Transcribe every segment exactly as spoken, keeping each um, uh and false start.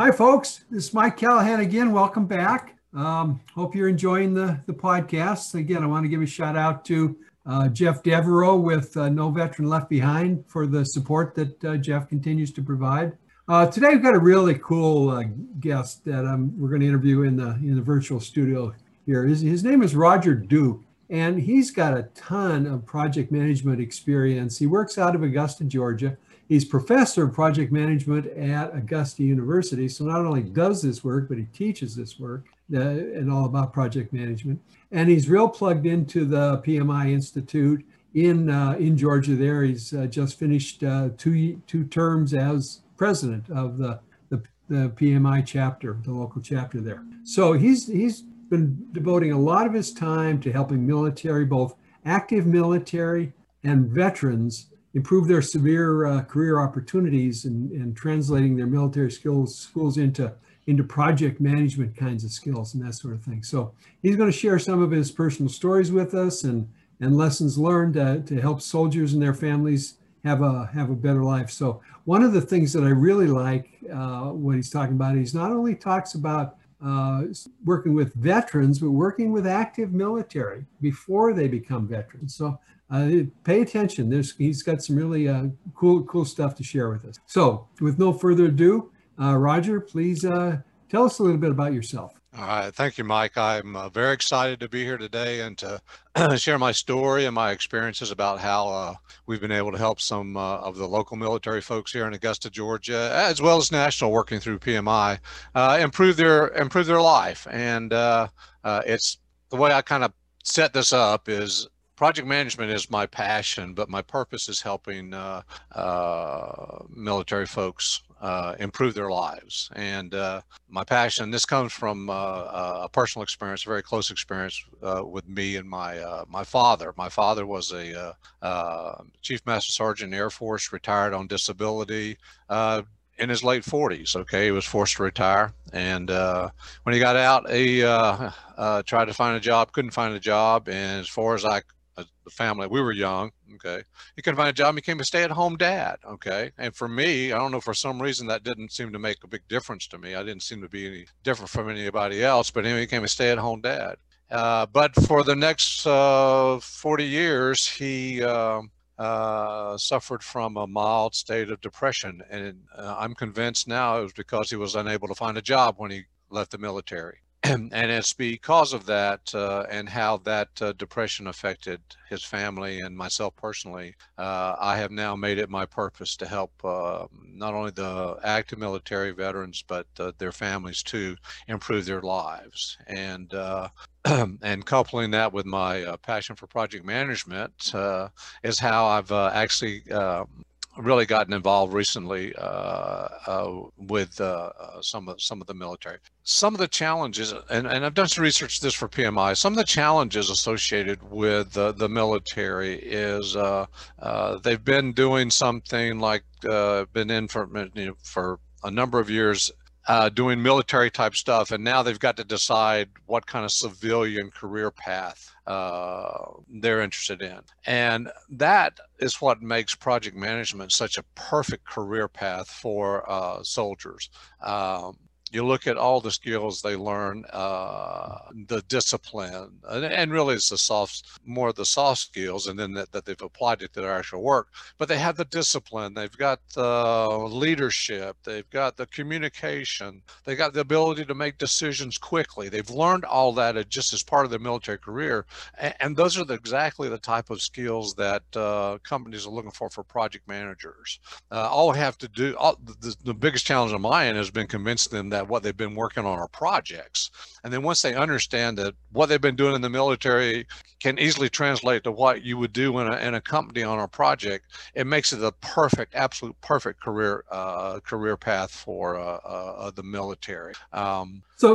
Hi, folks. This is Mike Callahan again. Welcome back. Um, hope you're enjoying the, the podcast. Again, I want to give a shout out to uh, Jeff Devereaux with uh, No Veteran Left Behind for the support that uh, Jeff continues to provide. Uh, today, we've got a really cool uh, guest that um, we're going to interview in the in the virtual studio here. His, his name is Roger Duke, and he's got a ton of project management experience. He works out of Augusta, Georgia. He's professor of project management at Augusta University. So not only does this work, but he teaches this work uh, and all about project management. And he's real plugged into the P M I Institute in uh, in Georgia there. He's uh, just finished uh, two, two terms as president of the, the, the P M I chapter, the local chapter there. So he's he's been devoting a lot of his time to helping military, both active military and veterans, improve their severe uh, career opportunities and, and translating their military skills schools into, into project management kinds of skills and that sort of thing. So he's going to share some of his personal stories with us and, and lessons learned uh, to help soldiers and their families have a, have a better life. So one of the things that I really like uh, what he's talking about, he's not only talks about Uh, working with veterans, but working with active military before they become veterans. So uh, pay attention. There's, he's got some really uh, cool, cool stuff to share with us. So with no further ado, uh, Roger, please uh, tell us a little bit about yourself. All right. Thank you, Mike. I'm uh, very excited to be here today and to share my story and my experiences about how uh, we've been able to help some uh, of the local military folks here in Augusta, Georgia, as well as national working through P M I, uh, improve their improve their life. And uh, uh, it's the way I kind of set this up is project management is my passion, but my purpose is helping uh, uh, military folks Uh, improve their lives. And uh, my passion, this comes from uh, a personal experience, a very close experience uh, with me and my uh, my father. My father was a uh, uh, Chief Master Sergeant in the Air Force, retired on disability uh, in his late forties. Okay, he was forced to retire. And uh, when he got out, he uh, uh, tried to find a job, couldn't find a job. And as far as I the family, we were young, okay, he couldn't find a job, became a stay-at-home dad, okay, and for me, I don't know, for some reason that didn't seem to make a big difference to me. I didn't seem to be any different from anybody else, but anyway, he became a stay-at-home dad, uh, but for the next uh, forty years, he uh, uh, suffered from a mild state of depression, and uh, I'm convinced now it was because he was unable to find a job when he left the military. And it's because of that uh, and how that uh, depression affected his family and myself personally, uh, I have now made it my purpose to help uh, not only the active military veterans, but uh, their families too, improve their lives. And uh, and coupling that with my uh, passion for project management uh, is how I've uh, actually uh, really gotten involved recently uh, uh, with uh, some of some of the military. Some of the challenges, and, and I've done some research this for P M I, some of the challenges associated with uh, the military is uh, uh, they've been doing something like, uh, been in for, you know, for a number of years uh, doing military type stuff, and now they've got to decide what kind of civilian career path Uh, they're interested in. And that is what makes project management such a perfect career path for uh, soldiers. Um, you look at all the skills they learn, uh, the discipline, and, and really it's the soft, more of the soft skills, and then that, that they've applied it to their actual work. But they have the discipline, they've got the leadership, they've got the communication, they've got the ability to make decisions quickly. They've learned all that just as part of their military career. And, and those are the, exactly the type of skills that uh, companies are looking for for project managers. Uh, all we have to do, all, the, the biggest challenge on my end has been convincing them that what they've been working on are projects. And then once they understand that what they've been doing in the military can easily translate to what you would do in a, in a company on a project, it makes it the perfect, absolute perfect career uh, career path for uh, uh, the military. Um, so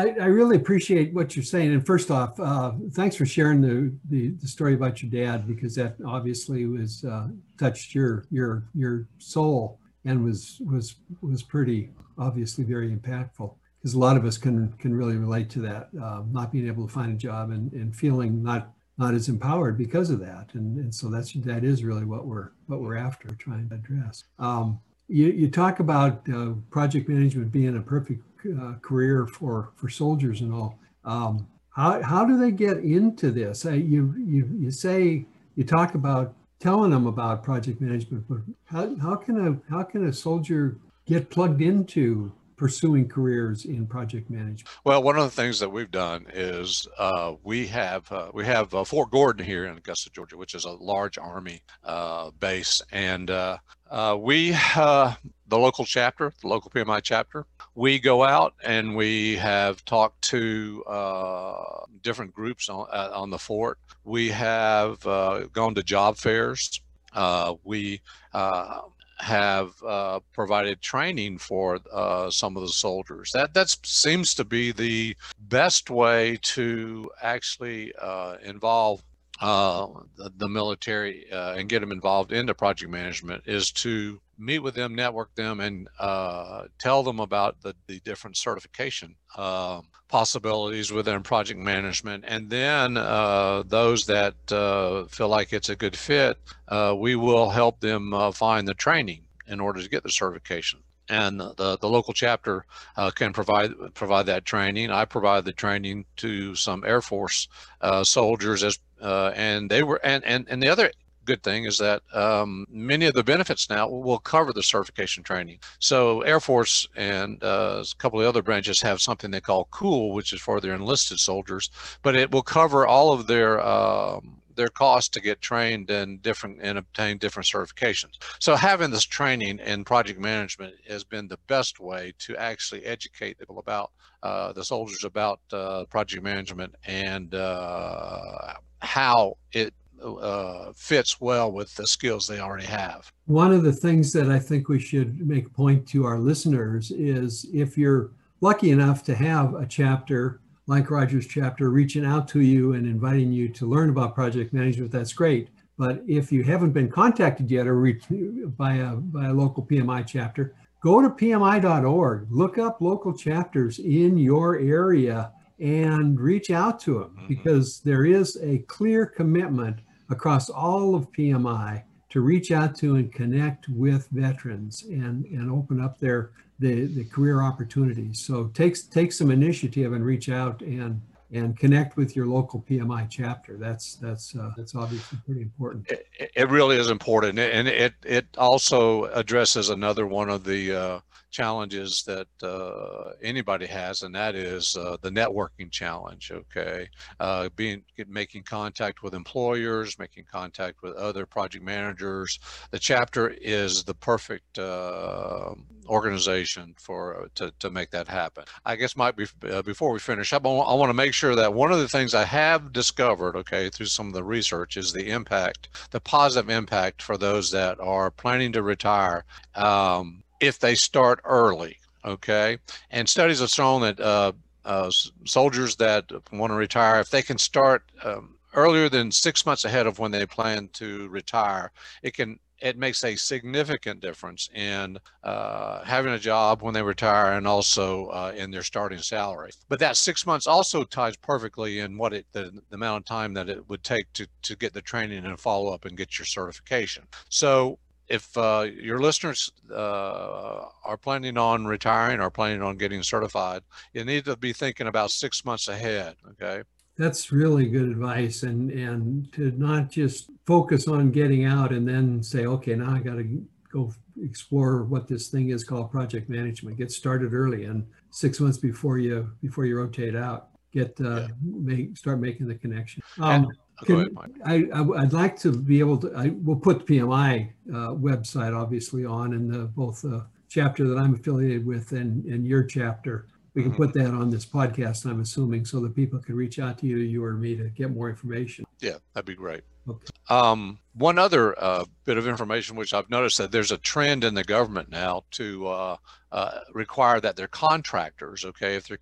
I, I really appreciate what you're saying. And first off, uh, thanks for sharing the, the, the story about your dad, because that obviously was uh, touched your, your, your soul. And was was was pretty obviously very impactful, because a lot of us can can really relate to that, uh, not being able to find a job and, and feeling not not as empowered because of that. And, and so that's that is really what we're what we're after, trying to address. Um, you, you talk about uh, project management being a perfect uh, career for, for soldiers and all. Um, how, how do they get into this? Uh, you, you, you say, you talk about telling them about project management, but how, how can a, how can a soldier get plugged into pursuing careers in project management? Well, one of the things that we've done is uh, we have uh, we have uh, Fort Gordon here in Augusta, Georgia, which is a large Army uh, base, and uh, uh, we uh, the local chapter, the local P M I chapter, we go out and we have talked to uh, different groups on uh, on the fort. We have uh, gone to job fairs. Uh, we uh, have uh, provided training for uh, some of the soldiers. That that seems to be the best way to actually uh, involve uh, the, the military uh, and get them involved into project management, is to meet with them, network them, and uh, tell them about the, the different certification uh, possibilities within project management. And then uh, those that uh, feel like it's a good fit, uh, we will help them uh, find the training in order to get the certification. And the, the local chapter uh, can provide provide that training. I provide the training to some Air Force uh, soldiers, as uh, and they were and, and, and the other good thing is that um, many of the benefits now will cover the certification training. So Air Force and uh, a couple of other branches have something they call COOL, which is for their enlisted soldiers, but it will cover all of their um, their costs to get trained and different and obtain different certifications. So having this training in project management has been the best way to actually educate people about uh, the soldiers about uh, project management and uh, how it Uh, fits well with the skills they already have. One of the things that I think we should make a point to our listeners is, if you're lucky enough to have a chapter like Roger's chapter reaching out to you and inviting you to learn about project management, that's great. But if you haven't been contacted yet or re- by a by a local P M I chapter, go to P M I dot org, look up local chapters in your area and reach out to them, mm-hmm. because there is a clear commitment across all of P M I to reach out to and connect with veterans and, and open up their the, the career opportunities. So take, take some initiative and reach out and and connect with your local P M I chapter. That's that's uh, that's obviously pretty important. It, it really is important, and it it also addresses another one of the uh, challenges that uh, anybody has, and that is uh, the networking challenge. Okay, uh, being making contact with employers, making contact with other project managers. The chapter is the perfect uh, organization for to to make that happen. I guess, Mike, before we finish up, I want to make sure that one of the things I have discovered, okay, through some of the research, is the impact, the positive impact for those that are planning to retire. Um, if they start early, okay? And studies have shown that uh, uh, soldiers that want to retire, if they can start um, earlier than six months ahead of when they plan to retire, it can it makes a significant difference in uh, having a job when they retire and also uh, in their starting salary. But that six months also ties perfectly in what it, the, the amount of time that it would take to, to get the training and follow up and get your certification. So if uh, your listeners uh, are planning on retiring or planning on getting certified, you need to be thinking about six months ahead, okay? That's really good advice, and, and to not just focus on getting out and then say, okay, now I got to go explore what this thing is called project management. Get started early, and six months before you before you rotate out, get uh, yeah. make, start making the connection. Um, and, can, ahead, I, I, I'd like to be able to, I, we'll put the P M I uh, website obviously on, and the, both the chapter that I'm affiliated with and, and your chapter. We can put that on this podcast, I'm assuming, so that people can reach out to you, you or me, to get more information. Yeah, that'd be great. Okay. Um, one other uh, bit of information, which I've noticed that there's a trend in the government now to uh, uh, require that their contractors, okay, if they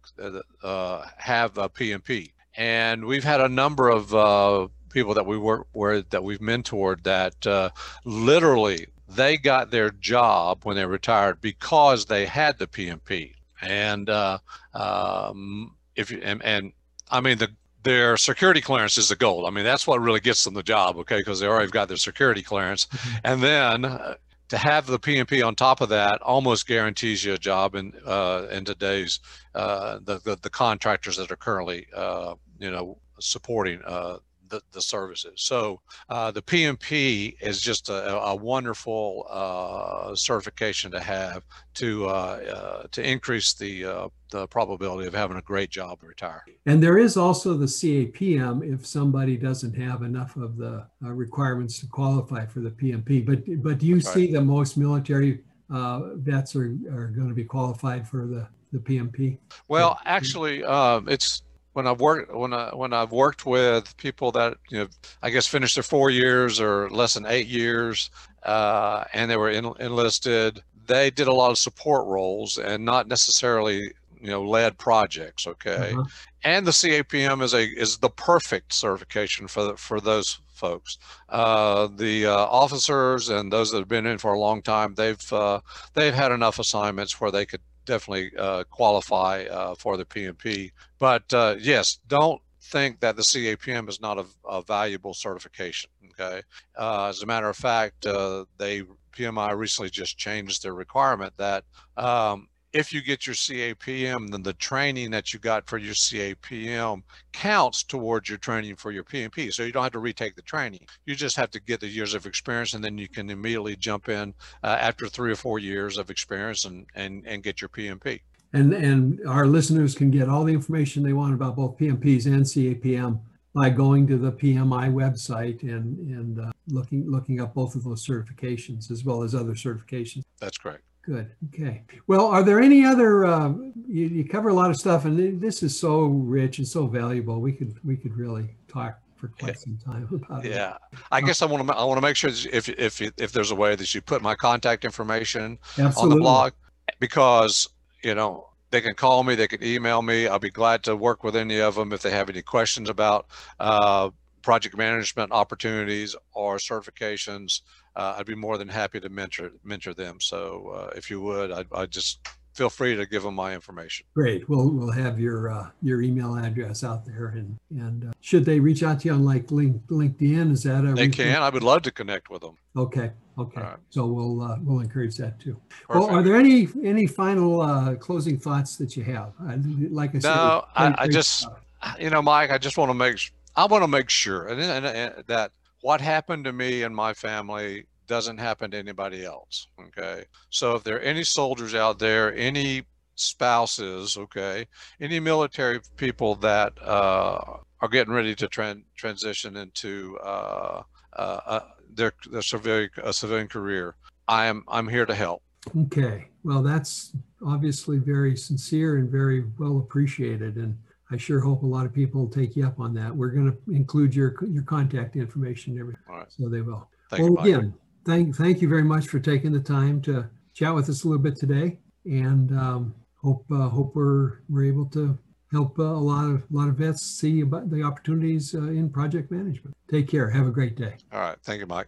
uh, have a P M P, and we've had a number of uh, people that we work with, that we've mentored, that uh, literally they got their job when they retired because they had the P M P. And uh, um, if you, and, and I mean, the, their security clearance is the goal. I mean, that's what really gets them the job, okay? Because they already got their security clearance, and then uh, to have the P M P on top of that almost guarantees you a job in uh, in today's uh, the, the the contractors that are currently uh, you know supporting uh, the the services. So uh, the P M P is just a, a wonderful uh, certification to have to uh, uh, to increase the uh, the probability of having a great job to retire. And there is also the C A P M if somebody doesn't have enough of the uh, requirements to qualify for the P M P. But but do you That's see right. that most military uh, vets are, are going to be qualified for the, the P M P? Well, actually, um, it's when I've worked when I when I've worked with people that you know I guess finished their four years or less than eight years, uh, and they were en enlisted. They did a lot of support roles and not necessarily you know led projects. Okay, uh-huh. And the C A P M is a is the perfect certification for the, for those folks. Uh, the uh, officers and those that have been in for a long time, they've uh, they've had enough assignments where they could definitely uh, qualify uh, for the P M P. But uh, yes, don't think that the C A P M is not a, a valuable certification, okay? Uh, as a matter of fact, uh, they P M I recently just changed their requirement that um, if you get your C A P M, then the training that you got for your C A P M counts towards your training for your P M P. So you don't have to retake the training. You just have to get the years of experience, and then you can immediately jump in uh, after three or four years of experience and, and, and get your P M P. And, and our listeners can get all the information they want about both P M Ps and C A P M by going to the P M I website and, and uh, looking, looking up both of those certifications as well as other certifications. That's correct. Good. Okay. Well, are there any other? Uh, you, you cover a lot of stuff, and this is so rich and so valuable. We could we could really talk for quite yeah. some time about yeah. it. Yeah, I guess I want to I want to make sure if if if there's a way that you put my contact information Absolutely. on the blog, because you know they can call me, they can email me. I'll be glad to work with any of them if they have any questions about uh, project management opportunities or certifications. Uh, I'd be more than happy to mentor mentor them. So uh, if you would, I'd, I'd just feel free to give them my information. Great. We'll we'll have your uh, your email address out there, and and uh, should they reach out to you on like link, LinkedIn? Is that a they can? I would love to connect with them. Okay. Okay. Right. So we'll uh, we'll encourage that too. Perfect. Well, are there any any final uh, closing thoughts that you have? I, like I said, no. I, I just stuff. you know, Mike, I just want to make I want to make sure and, and, and that. What happened to me and my family doesn't happen to anybody else, okay? So if there are any soldiers out there, any spouses, okay, any military people that uh, are getting ready to tran transition into uh, uh, their, their civilian, uh, civilian career, I am, I'm here to help. Okay, well, that's obviously very sincere and very well appreciated, and I sure hope a lot of people will take you up on that. We're going to include your your contact information and everything. All right. So they will. Thank well, you, Mike. Again, thank, thank you very much for taking the time to chat with us a little bit today, and um, hope uh, hope we're we're able to help uh, a lot of a lot of vets see about the opportunities uh, in project management. Take care. Have a great day. All right. Thank you, Mike.